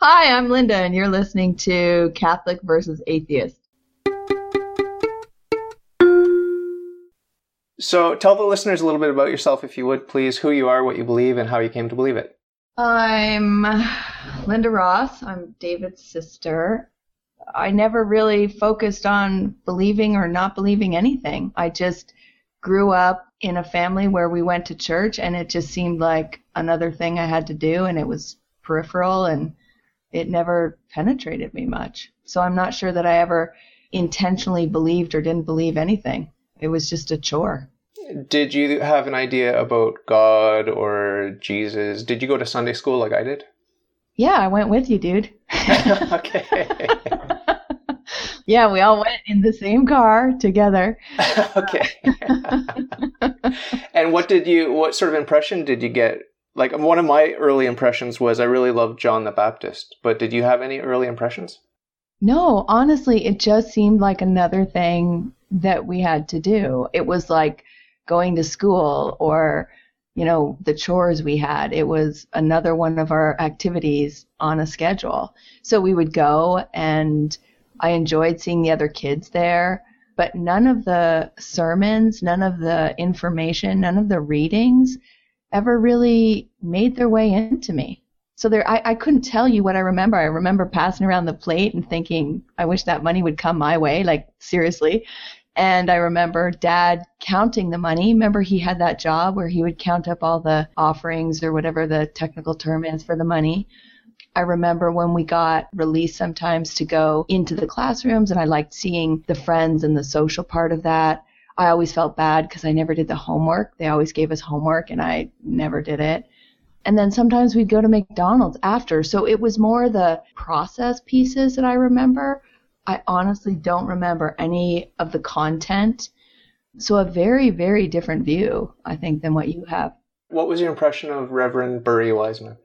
Hi, I'm Linda, and you're listening to Catholic versus Atheist. So tell the listeners a little bit about yourself, if you would, please, who you are, what you believe, and how you came to believe it. I'm Linda Ross. I'm David's sister. I never really focused on believing or not believing anything. I just grew up in a family where we went to church, and it just seemed like another thing I had to do, and it was peripheral, and it never penetrated me much. So I'm not sure that I ever intentionally believed or didn't believe anything. It was just a chore. Did you have an idea about God or Jesus? Did you go to Sunday school like I did? Yeah, I went with you, dude. Okay. Yeah, we all went in the same car together. Okay. And what sort of impression did you get? Like, one of my early impressions was I really loved John the Baptist, but did you have any early impressions? No, honestly, it just seemed like another thing that we had to do. It was like going to school or, you know, the chores we had. It was another one of our activities on a schedule. So we would go, and I enjoyed seeing the other kids there, but none of the sermons, none of the information, none of the readings ever really made their way into me. So I couldn't tell you what I remember. I remember passing around the plate and thinking, I wish that money would come my way, like, seriously. And I remember Dad counting the money. Remember, he had that job where he would count up all the offerings or whatever the technical term is for the money. I remember when we got released sometimes to go into the classrooms, and I liked seeing the friends and the social part of that. I always felt bad because I never did the homework. They always gave us homework, and I never did it. And then sometimes we'd go to McDonald's after. So it was more the process pieces that I remember. I honestly don't remember any of the content. So a very, very different view, I think, than what you have. What was your impression of Reverend Bury Wiseman?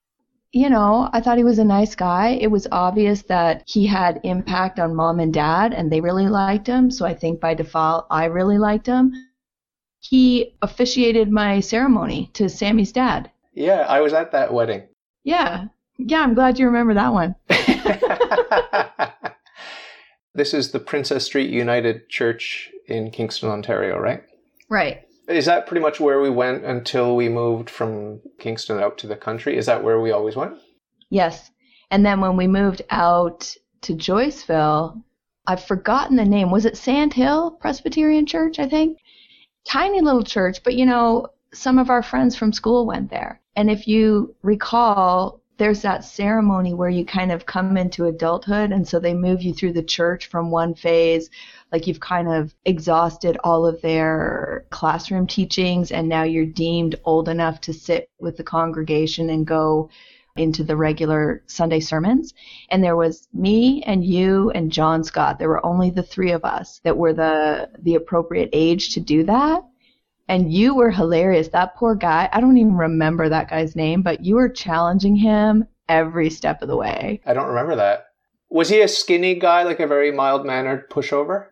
You know, I thought he was a nice guy. It was obvious that he had impact on Mom and Dad, and they really liked him. So I think by default, I really liked him. He officiated my ceremony to Sammy's dad. Yeah, I was at that wedding. Yeah, I'm glad you remember that one. This is the Princess Street United Church in Kingston, Ontario, right? Right. Is that pretty much where we went until we moved from Kingston out to the country? Is that where we always went? Yes. And then when we moved out to Joyceville, I've forgotten the name. Was it Sand Hill Presbyterian Church, I think? Tiny little church, but, you know, some of our friends from school went there. And if you recall, there's that ceremony where you kind of come into adulthood, and so they move you through the church from one phase, like you've kind of exhausted all of their classroom teachings, and now you're deemed old enough to sit with the congregation and go into the regular Sunday sermons. And there was me and you and John Scott. There were only the three of us that were the appropriate age to do that. And you were hilarious. That poor guy, I don't even remember that guy's name, but you were challenging him every step of the way. I don't remember that. Was he a skinny guy, like a very mild-mannered pushover?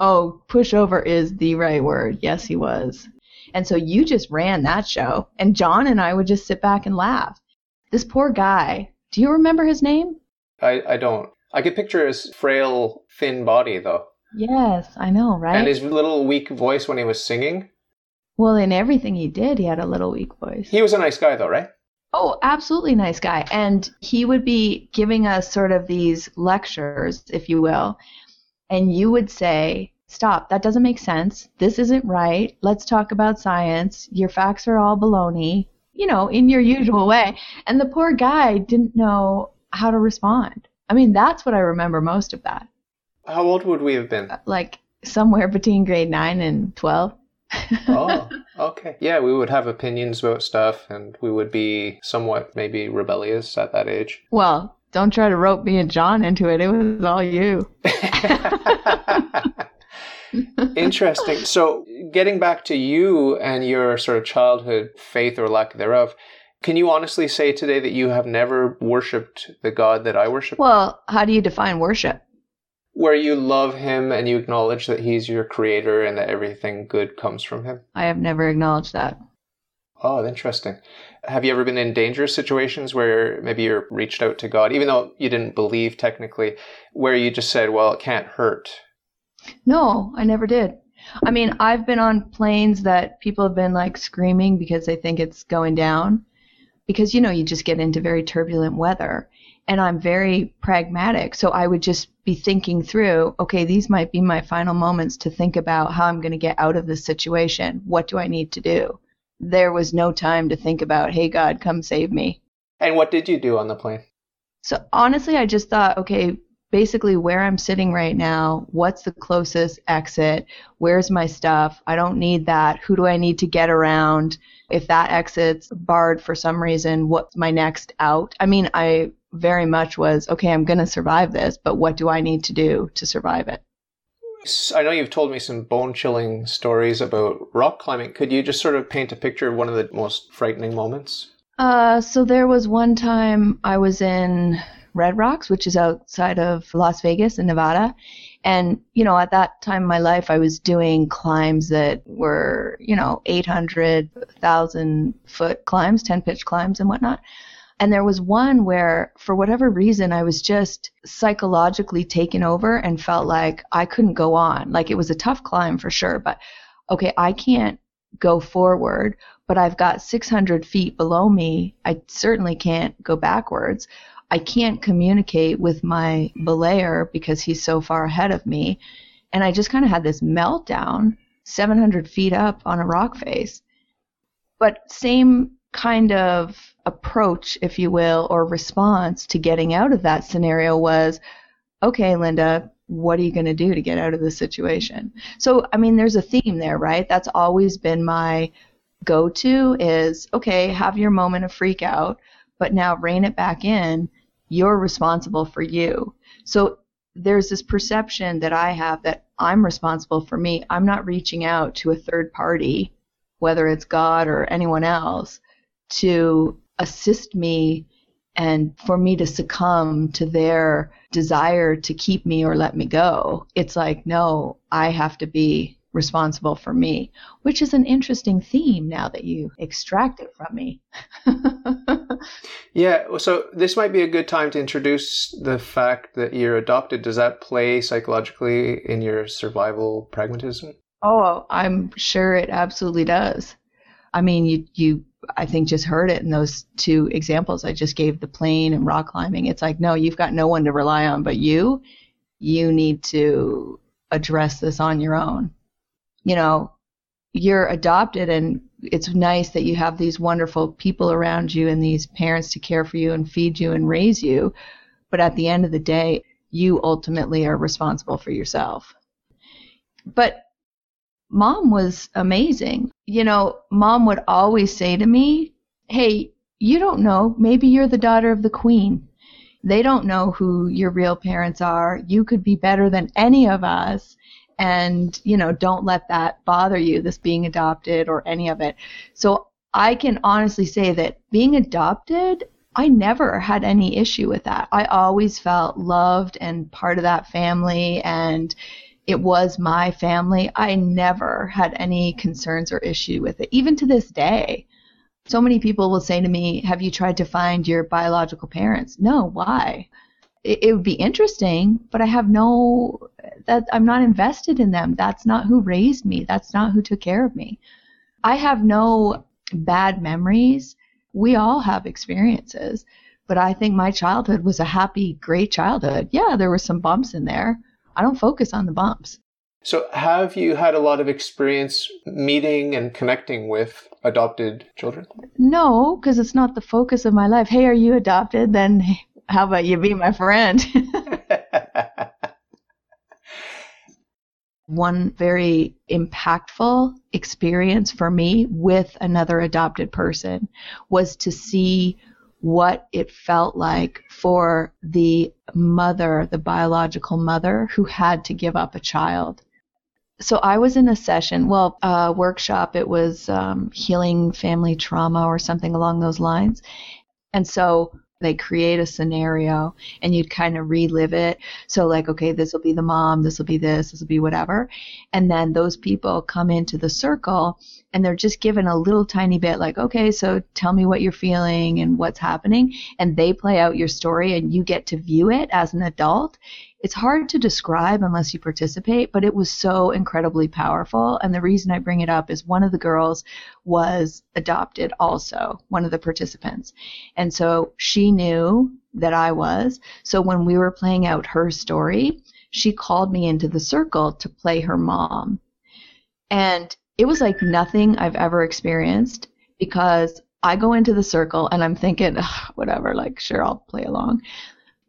Oh, pushover is the right word. Yes, he was. And so you just ran that show, and John and I would just sit back and laugh. This poor guy, do you remember his name? I don't. I could picture his frail, thin body, though. Yes, I know, right? And his little weak voice when he was singing. Well, in everything he did, he had a little weak voice. He was a nice guy, though, right? Oh, absolutely nice guy. And he would be giving us sort of these lectures, if you will. And you would say, stop, that doesn't make sense. This isn't right. Let's talk about science. Your facts are all baloney, you know, in your usual way. And the poor guy didn't know how to respond. I mean, that's what I remember most of that. How old would we have been? Like somewhere between grade 9 and 12. Oh, okay. Yeah, we would have opinions about stuff, and we would be somewhat maybe rebellious at that age. Well, don't try to rope me and John into it. It was all you. Interesting. So getting back to you and your sort of childhood faith or lack thereof, can you honestly say today that you have never worshipped the God that I worship? Well, how do you define worship? Where you love him and you acknowledge that he's your creator and that everything good comes from him? I have never acknowledged that. Oh, interesting. Have you ever been in dangerous situations where maybe you reached out to God, even though you didn't believe technically, where you just said, well, it can't hurt? No, I never did. I mean, I've been on planes that people have been like screaming because they think it's going down because, you know, you just get into very turbulent weather. And I'm very pragmatic, so I would just be thinking through, okay, these might be my final moments to think about how I'm going to get out of this situation. What do I need to do? There was no time to think about, hey, God, come save me. And what did you do on the plane? So honestly, I just thought, okay, basically where I'm sitting right now, what's the closest exit? Where's my stuff? I don't need that. Who do I need to get around? If that exit's barred for some reason, what's my next out? I mean, I very much was, okay, I'm going to survive this, but what do I need to do to survive it? I know you've told me some bone-chilling stories about rock climbing. Could you just sort of paint a picture of one of the most frightening moments? So there was one time I was in Red Rocks, which is outside of Las Vegas in Nevada. And, you know, at that time in my life, I was doing climbs that were, you know, 800, 1,000-foot climbs, 10-pitch climbs and whatnot. And there was one where, for whatever reason, I was just psychologically taken over and felt like I couldn't go on. Like, it was a tough climb for sure, but, okay, I can't go forward, but I've got 600 feet below me. I certainly can't go backwards. I can't communicate with my belayer because he's so far ahead of me. And I just kind of had this meltdown 700 feet up on a rock face. But same kind of approach, if you will, or response to getting out of that scenario was, okay, Linda, what are you going to do to get out of this situation? So, I mean, there's a theme there, right? That's always been my go-to is, okay, have your moment of freak out, but now rein it back in. You're responsible for you. So there's this perception that I have that I'm responsible for me. I'm not reaching out to a third party, whether it's God or anyone else, to assist me and for me to succumb to their desire to keep me or let me go. It's like, no, I have to be responsible for me, which is an interesting theme now that you extract it from me. Yeah, so this might be a good time to introduce the fact that you're adopted. Does that play psychologically in your survival pragmatism? Oh, I'm sure it absolutely does. I mean, you I think just heard it in those two examples I just gave, the plane and rock climbing. It's like, no, you've got no one to rely on but you. You need to address this on your own. You know, you're adopted, and it's nice that you have these wonderful people around you and these parents to care for you and feed you and raise you. But at the end of the day, you ultimately are responsible for yourself. But Mom was amazing. You know, Mom would always say to me, hey, you don't know, maybe you're the daughter of the Queen. They don't know who your real parents are. You could be better than any of us. And, you know, don't let that bother you, this being adopted or any of it. So I can honestly say that being adopted, I never had any issue with that. I always felt loved and part of that family, and it was my family. I never had any concerns or issue with it, even to this day. So many people will say to me, have you tried to find your biological parents? No, why? It would be interesting, but I have no, that I'm not invested in them. That's not who raised me. That's not who took care of me. I have no bad memories. We all have experiences, but I think my childhood was a happy, great childhood. Yeah, there were some bumps in there. I don't focus on the bumps. So have you had a lot of experience meeting and connecting with adopted children? No, because it's not the focus of my life. Hey, are you adopted? Then how about you be my friend? One very impactful experience for me with another adopted person was to see what it felt like for the mother, the biological mother, who had to give up a child. So I was in a session, workshop, it was healing family trauma or something along those lines. And so They create a scenario and you'd kind of relive it. So like, okay, this will be the mom, this will be this will be whatever. And then those people come into the circle and they're just given a little tiny bit like, okay, so tell me what you're feeling and what's happening. And they play out your story and you get to view it as an adult. It's hard to describe unless you participate, but it was so incredibly powerful. And the reason I bring it up is one of the girls was adopted also, one of the participants. And so she knew that I was. So when we were playing out her story, she called me into the circle to play her mom. And it was like nothing I've ever experienced, because I go into the circle and I'm thinking, whatever, like, sure, I'll play along.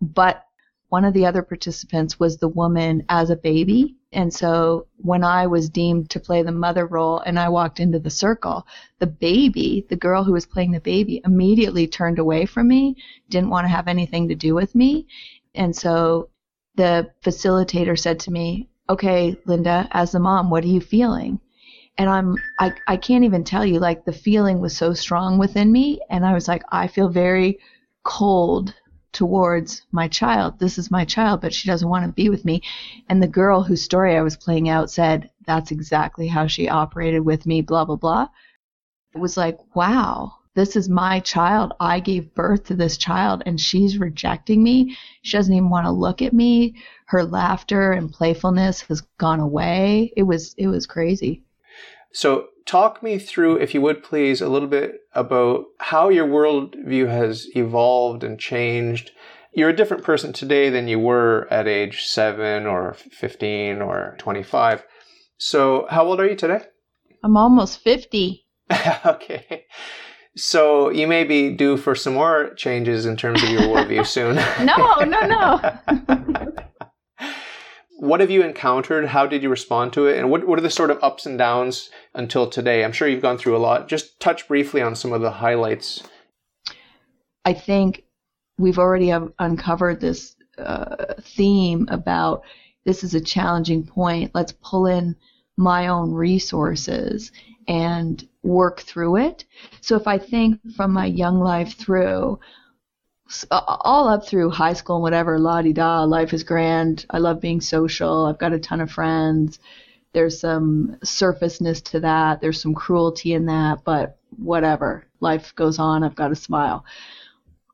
But one of the other participants was the woman as a baby. And so when I was deemed to play the mother role and I walked into the circle, the baby, the girl who was playing the baby, immediately turned away from me, didn't want to have anything to do with me. And so the facilitator said to me, okay, Linda, as the mom, what are you feeling? And I can't even tell you, like, the feeling was so strong within me. And I was like, I feel very cold towards my child. This is my child, but she doesn't want to be with me. And the girl whose story I was playing out said, that's exactly how she operated with me, blah, blah, blah. It was like, wow, this is my child. I gave birth to this child and she's rejecting me. She doesn't even want to look at me. Her laughter and playfulness has gone away. It was crazy. So talk me through, if you would please, a little bit about how your worldview has evolved and changed. You're a different person today than you were at age 7 or 15 or 25. So how old are you today? I'm almost 50. Okay. So you may be due for some more changes in terms of your worldview soon. No. What have you encountered? How did you respond to it? And what are the sort of ups and downs until today? I'm sure you've gone through a lot. Just touch briefly on some of the highlights. I think we've already uncovered this theme about this is a challenging point. Let's pull in my own resources and work through it. So if I think from my young life through, all up through high school and whatever, la-di-da, life is grand, I love being social, I've got a ton of friends, there's some surfaceness to that, there's some cruelty in that, but whatever, life goes on, I've got a smile.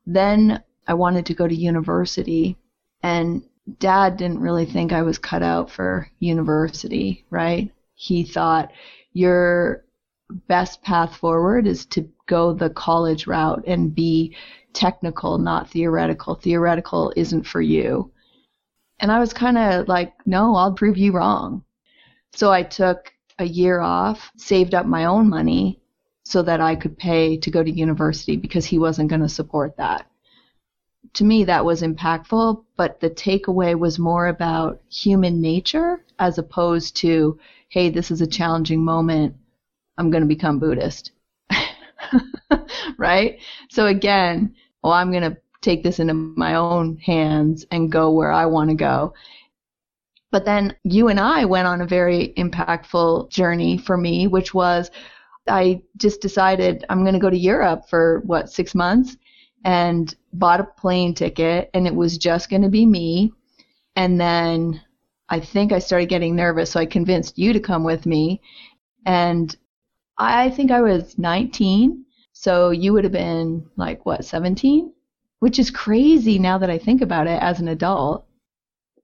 Then I wanted to go to university, and Dad didn't really think I was cut out for university, right? He thought, your best path forward is to go the college route and be technical, not theoretical. Theoretical isn't for you. And I was kind of like, no, I'll prove you wrong. So I took a year off, saved up my own money so that I could pay to go to university because he wasn't going to support that. To me, that was impactful, but the takeaway was more about human nature as opposed to, hey, this is a challenging moment, I'm going to become Buddhist. Right? So again, I'm going to take this into my own hands and go where I want to go. But then you and I went on a very impactful journey for me, which was I just decided I'm going to go to Europe for 6 months and bought a plane ticket, and it was just going to be me. And then I think I started getting nervous, so I convinced you to come with me. And I think I was 19, so you would have been 17? Which is crazy now that I think about it as an adult.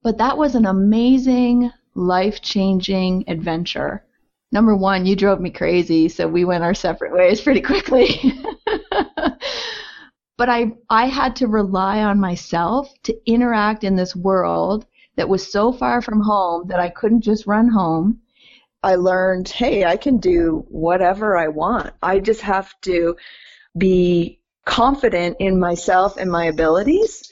But that was an amazing, life-changing adventure. Number one, you drove me crazy, so we went our separate ways pretty quickly. But I had to rely on myself to interact in this world that was so far from home that I couldn't just run home. I learned, hey, I can do whatever I want. I just have to be confident in myself and my abilities.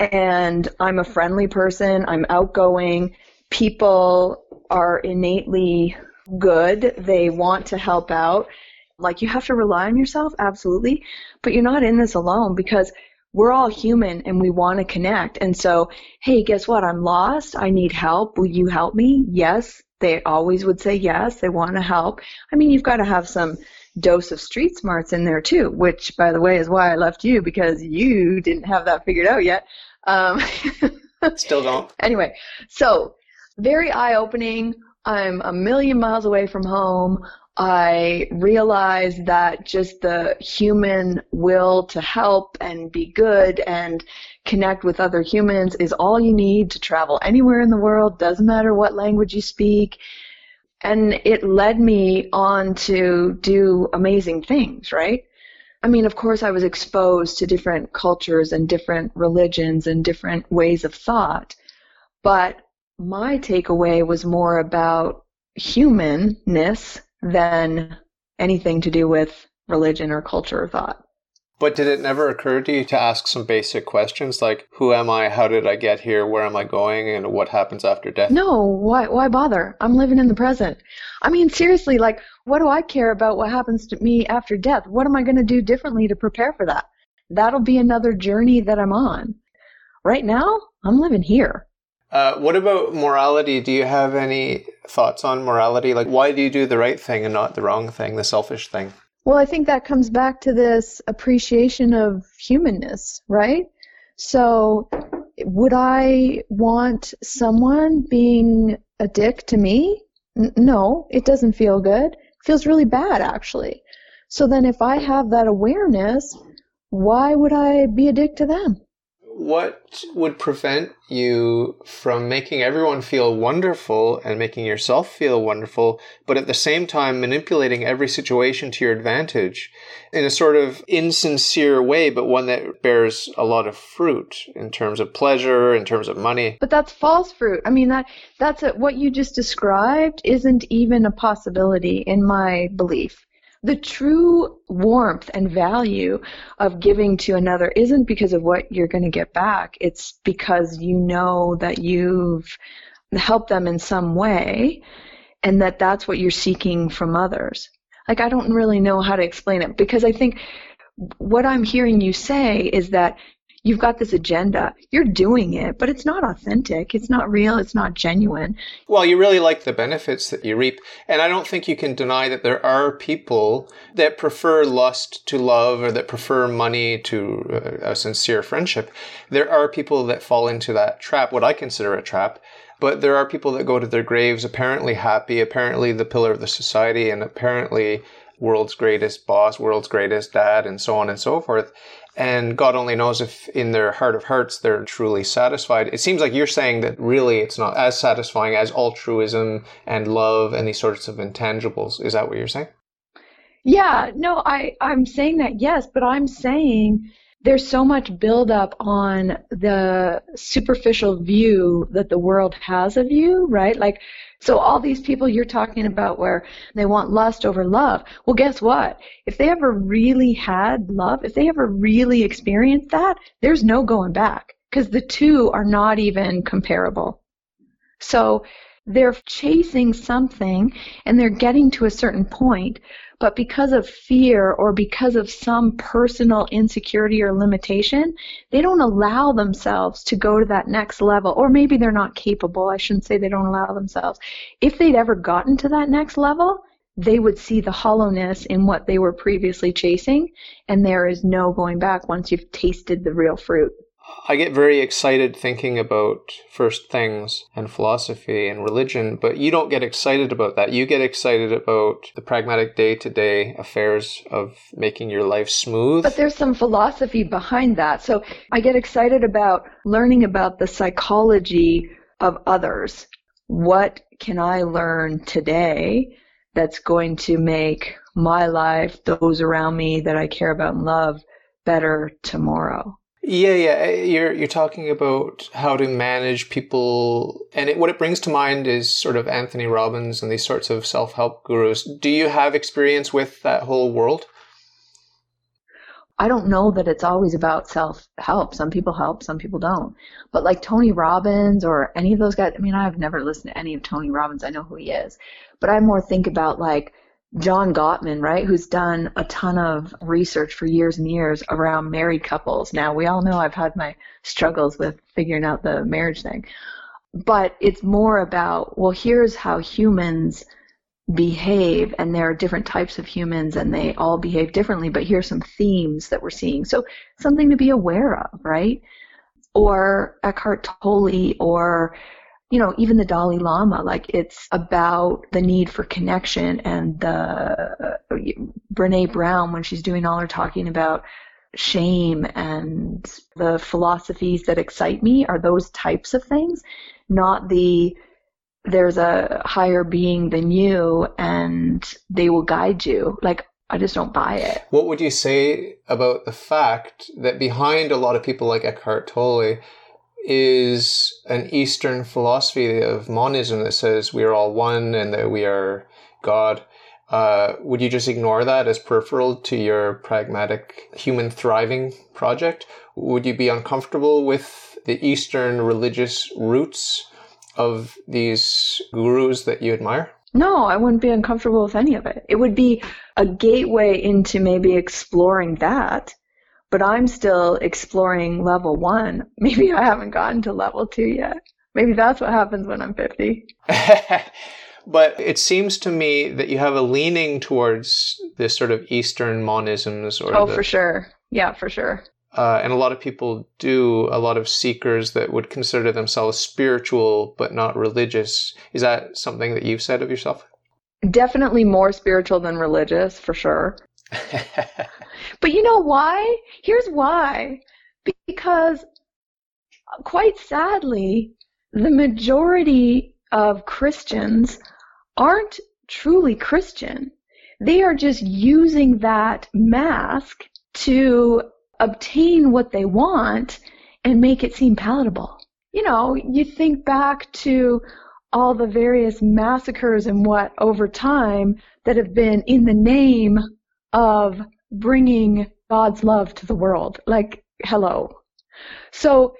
And I'm a friendly person. I'm outgoing. People are innately good. They want to help out. You have to rely on yourself, absolutely. But you're not in this alone, because we're all human and we want to connect. And so, hey, guess what? I'm lost. I need help. Will you help me? Yes. They always would say yes. They want to help. I mean, you've got to have some dose of street smarts in there too, which, by the way, is why I left you, because you didn't have that figured out yet. Still don't. Anyway, so very eye-opening. I'm a million miles away from home. I realized that just the human will to help and be good and connect with other humans is all you need to travel anywhere in the world. Doesn't matter what language you speak. And it led me on to do amazing things, right? I mean, of course, I was exposed to different cultures and different religions and different ways of thought. But my takeaway was more about humanness than anything to do with religion or culture or thought. But did it never occur to you to ask some basic questions like, who am I, how did I get here, where am I going, and what happens after death? No, why bother? I'm living in the present. I mean, seriously, like, what do I care about what happens to me after death? What am I going to do differently to prepare for that? That'll be another journey that I'm on. Right now, I'm living here. What about morality? Do you have any thoughts on morality? Like, why do you do the right thing and not the wrong thing, the selfish thing? Well, I think that comes back to this appreciation of humanness, right? So would I want someone being a dick to me? No, it doesn't feel good. It feels really bad, actually. So then if I have that awareness, why would I be a dick to them? What would prevent you from making everyone feel wonderful and making yourself feel wonderful, but at the same time manipulating every situation to your advantage in a sort of insincere way, but one that bears a lot of fruit in terms of pleasure, in terms of money? But that's false fruit. I mean, what you just described isn't even a possibility in my belief. The true warmth and value of giving to another isn't because of what you're going to get back. It's because you know that you've helped them in some way and that that's what you're seeking from others. Like, I don't really know how to explain it, because I think what I'm hearing you say is that you've got this agenda. You're doing it, but it's not authentic. It's not real. It's not genuine. Well, you really like the benefits that you reap. And I don't think you can deny that there are people that prefer lust to love, or that prefer money to a sincere friendship. There are people that fall into that trap, what I consider a trap. But there are people that go to their graves apparently happy, apparently the pillar of the society, and apparently world's greatest boss, world's greatest dad, and so on and so forth. And God only knows if in their heart of hearts they're truly satisfied. It seems like you're saying that really it's not as satisfying as altruism and love and these sorts of intangibles. Is that what you're saying? Yeah, no, I'm saying that, yes, but I'm saying there's so much buildup on the superficial view that the world has of you, right? Like, so all these people you're talking about where they want lust over love, well, guess what? If they ever really had love, if they ever really experienced that, there's no going back, because the two are not even comparable. So they're chasing something and they're getting to a certain point, but because of fear or because of some personal insecurity or limitation, they don't allow themselves to go to that next level. Or maybe they're not capable. I shouldn't say they don't allow themselves. If they'd ever gotten to that next level, they would see the hollowness in what they were previously chasing, and there is no going back once you've tasted the real fruit. I get very excited thinking about first things and philosophy and religion, but you don't get excited about that. You get excited about the pragmatic day-to-day affairs of making your life smooth. But there's some philosophy behind that. So I get excited about learning about the psychology of others. What can I learn today that's going to make my life, those around me that I care about and love, better tomorrow? Yeah. You're talking about how to manage people. And what it brings to mind is sort of Anthony Robbins and these sorts of self-help gurus. Do you have experience with that whole world? I don't know that it's always about self-help. Some people help, some people don't. But like Tony Robbins or any of those guys, I mean, I've never listened to any of Tony Robbins. I know who he is. But I more think about like John Gottman, right, who's done a ton of research for years and years around married couples. Now, we all know I've had my struggles with figuring out the marriage thing. But it's more about, well, here's how humans behave, and there are different types of humans and they all behave differently, but here's some themes that we're seeing. So something to be aware of, right? Or Eckhart Tolle, or, you know, even the Dalai Lama. Like, it's about the need for connection, and the Brene Brown, when she's doing all her talking about shame, and the philosophies that excite me are those types of things, not the there's a higher being than you and they will guide you. Like, I just don't buy it. What would you say about the fact that behind a lot of people like Eckhart Tolle is an Eastern philosophy of monism that says we are all one and that we are God? Would you just ignore that as peripheral to your pragmatic human thriving project? Would you be uncomfortable with the Eastern religious roots of these gurus that you admire? No, I wouldn't be uncomfortable with any of it. It would be a gateway into maybe exploring that, but I'm still exploring level one. Maybe I haven't gotten to level two yet. Maybe that's what happens when I'm 50. But it seems to me that you have a leaning towards this sort of Eastern monisms. For sure. Yeah, for sure. And a lot of people do, a lot of seekers that would consider themselves spiritual but not religious. Is that something that you've said of yourself? Definitely more spiritual than religious, for sure. But you know why? Here's why. Because quite sadly, the majority of Christians aren't truly Christian. They are just using that mask to obtain what they want and make it seem palatable. You know, you think back to all the various massacres and what over time that have been in the name of bringing God's love to the world. Like, hello. So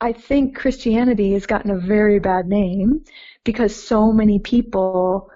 I think Christianity has gotten a very bad name because so many people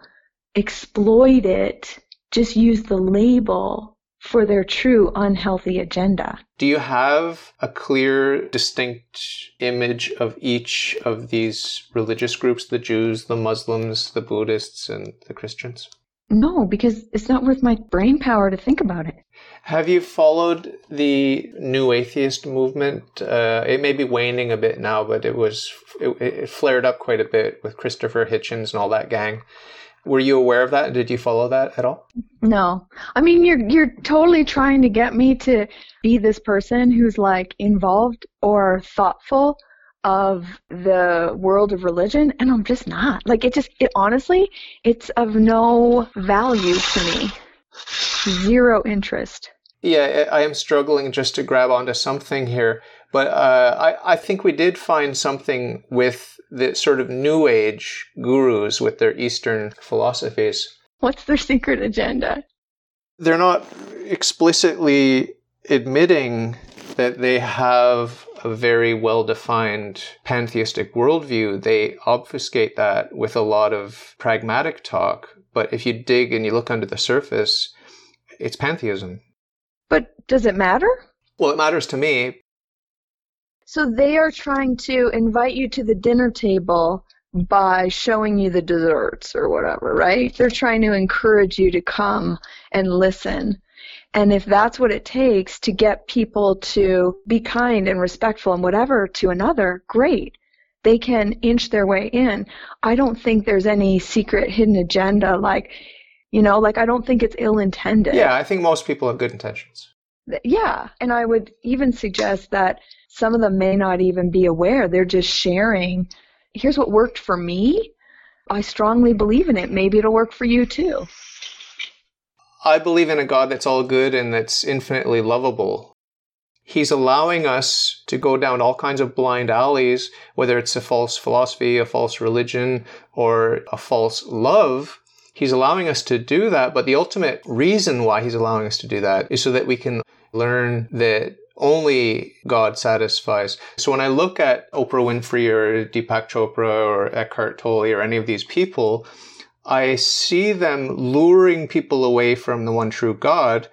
exploit it, just use the label for their true unhealthy agenda. Do you have a clear, distinct image of each of these religious groups, the Jews, the Muslims, the Buddhists, and the Christians? No, because it's not worth my brain power to think about it. Have you followed the New Atheist movement? It may be waning a bit now, but it flared up quite a bit with Christopher Hitchens and all that gang. Were you aware of that? Did you follow that at all? No. I mean, you're totally trying to get me to be this person who's like involved or thoughtful of the world of religion, and I'm just not. Like, it honestly, it's of no value to me. Zero interest. Yeah, I am struggling just to grab onto something here, but I think we did find something with the sort of New Age gurus with their Eastern philosophies. What's their secret agenda? They're not explicitly admitting that they have a very well-defined pantheistic worldview. They obfuscate that with a lot of pragmatic talk, but if you dig and you look under the surface, it's pantheism. But does it matter? Well, it matters to me. So they are trying to invite you to the dinner table by showing you the desserts or whatever, right? They're trying to encourage you to come and listen. And if that's what it takes to get people to be kind and respectful and whatever to another, great. They can inch their way in. I don't think there's any secret hidden agenda like, you know, like, I don't think it's ill-intended. Yeah, I think most people have good intentions. Yeah, and I would even suggest that some of them may not even be aware. They're just sharing, here's what worked for me. I strongly believe in it. Maybe it'll work for you too. I believe in a God that's all good and that's infinitely lovable. He's allowing us to go down all kinds of blind alleys, whether it's a false philosophy, a false religion, or a false love. He's allowing us to do that, but the ultimate reason why he's allowing us to do that is so that we can learn that only God satisfies. So when I look at Oprah Winfrey or Deepak Chopra or Eckhart Tolle or any of these people, I see them luring people away from the one true God.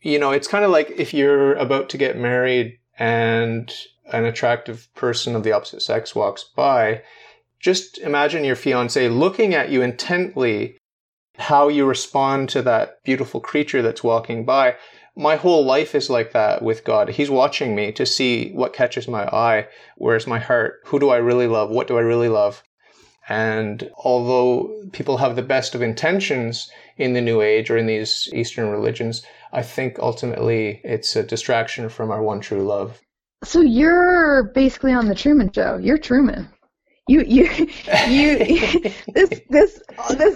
You know, it's kind of like if you're about to get married and an attractive person of the opposite sex walks by, just imagine your fiance looking at you intently, how you respond to that beautiful creature that's walking by. My whole life is like that with God. He's watching me to see what catches my eye, where's my heart, who do I really love, what do I really love. And although people have the best of intentions in the New Age or in these Eastern religions, I think ultimately it's a distraction from our one true love. So you're basically on the Truman Show. You're Truman. You this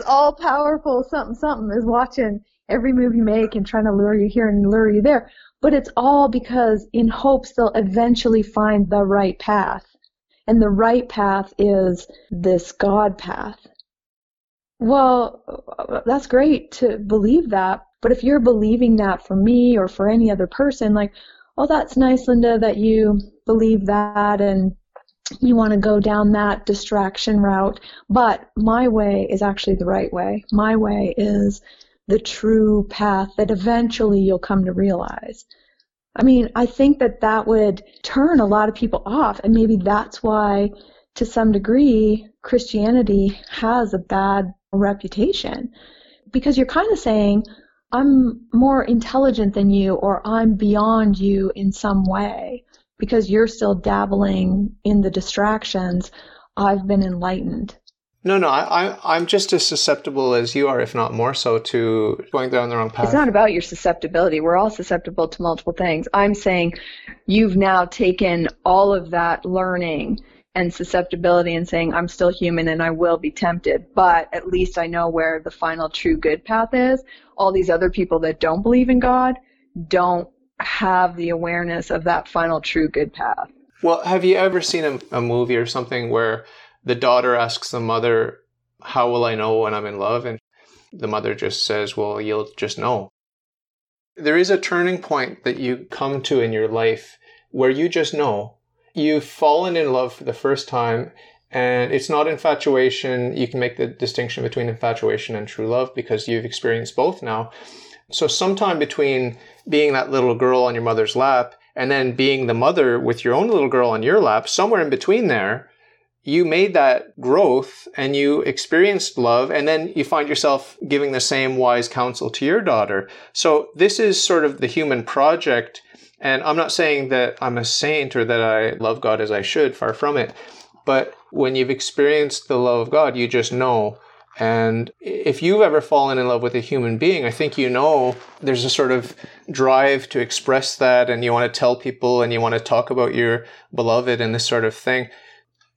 all powerful something is watching every move you make and trying to lure you here and lure you there. But it's all because in hopes they'll eventually find the right path. And the right path is this God path. Well, that's great to believe that. But if you're believing that for me or for any other person, like, oh, that's nice, Linda, that you believe that and you want to go down that distraction route. But my way is actually the right way. My way is the true path that eventually you'll come to realize. I mean, I think that would turn a lot of people off, and maybe that's why, to some degree, Christianity has a bad reputation. Because you're kind of saying, I'm more intelligent than you, or I'm beyond you in some way, because you're still dabbling in the distractions. I've been enlightened. No, I'm just as susceptible as you are, if not more so, to going down the wrong path. It's not about your susceptibility. We're all susceptible to multiple things. I'm saying you've now taken all of that learning and susceptibility and saying, I'm still human and I will be tempted, but at least I know where the final true good path is. All these other people that don't believe in God don't have the awareness of that final true good path. Well, have you ever seen a movie or something where the daughter asks the mother, how will I know when I'm in love? And the mother just says, well, you'll just know. There is a turning point that you come to in your life where you just know. You've fallen in love for the first time, and it's not infatuation. You can make the distinction between infatuation and true love because you've experienced both now. So sometime between being that little girl on your mother's lap and then being the mother with your own little girl on your lap, somewhere in between there, you made that growth and you experienced love, and then you find yourself giving the same wise counsel to your daughter. So this is sort of the human project. And I'm not saying that I'm a saint or that I love God as I should, far from it. But when you've experienced the love of God, you just know. And if you've ever fallen in love with a human being, I think you know there's a sort of drive to express that, and you want to tell people and you want to talk about your beloved and this sort of thing.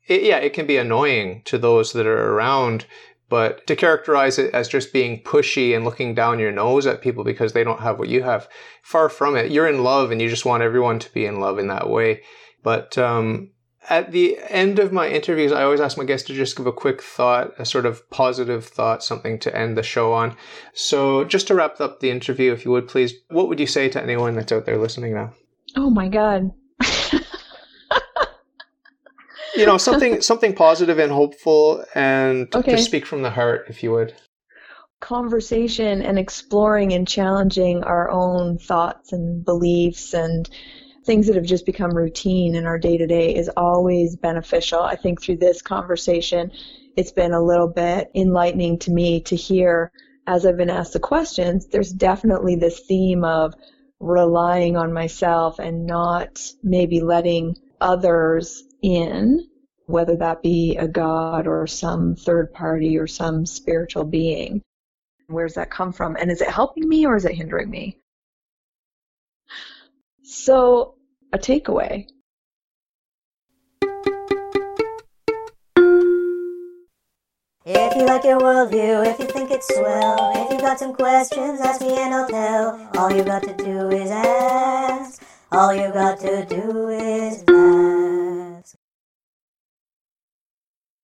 It can be annoying to those that are around, but to characterize it as just being pushy and looking down your nose at people because they don't have what you have, far from it. You're in love and you just want everyone to be in love in that way. But at the end of my interviews, I always ask my guests to just give a quick thought, a sort of positive thought, something to end the show on. So just to wrap up the interview, if you would please, what would you say to anyone that's out there listening now? Oh my God. You know, something positive and hopeful, and okay. To speak from the heart, if you would. Conversation and exploring and challenging our own thoughts and beliefs and things that have just become routine in our day-to-day is always beneficial. I think through this conversation, it's been a little bit enlightening to me to hear, as I've been asked the questions, there's definitely this theme of relying on myself and not maybe letting others in, whether that be a God or some third party or some spiritual being. Where does that come from? And is it helping me or is it hindering me? So, a takeaway. If you like your worldview, if you think it's swell, if you've got some questions, ask me and I'll tell. All you've got to do is ask. All you've got to do is ask.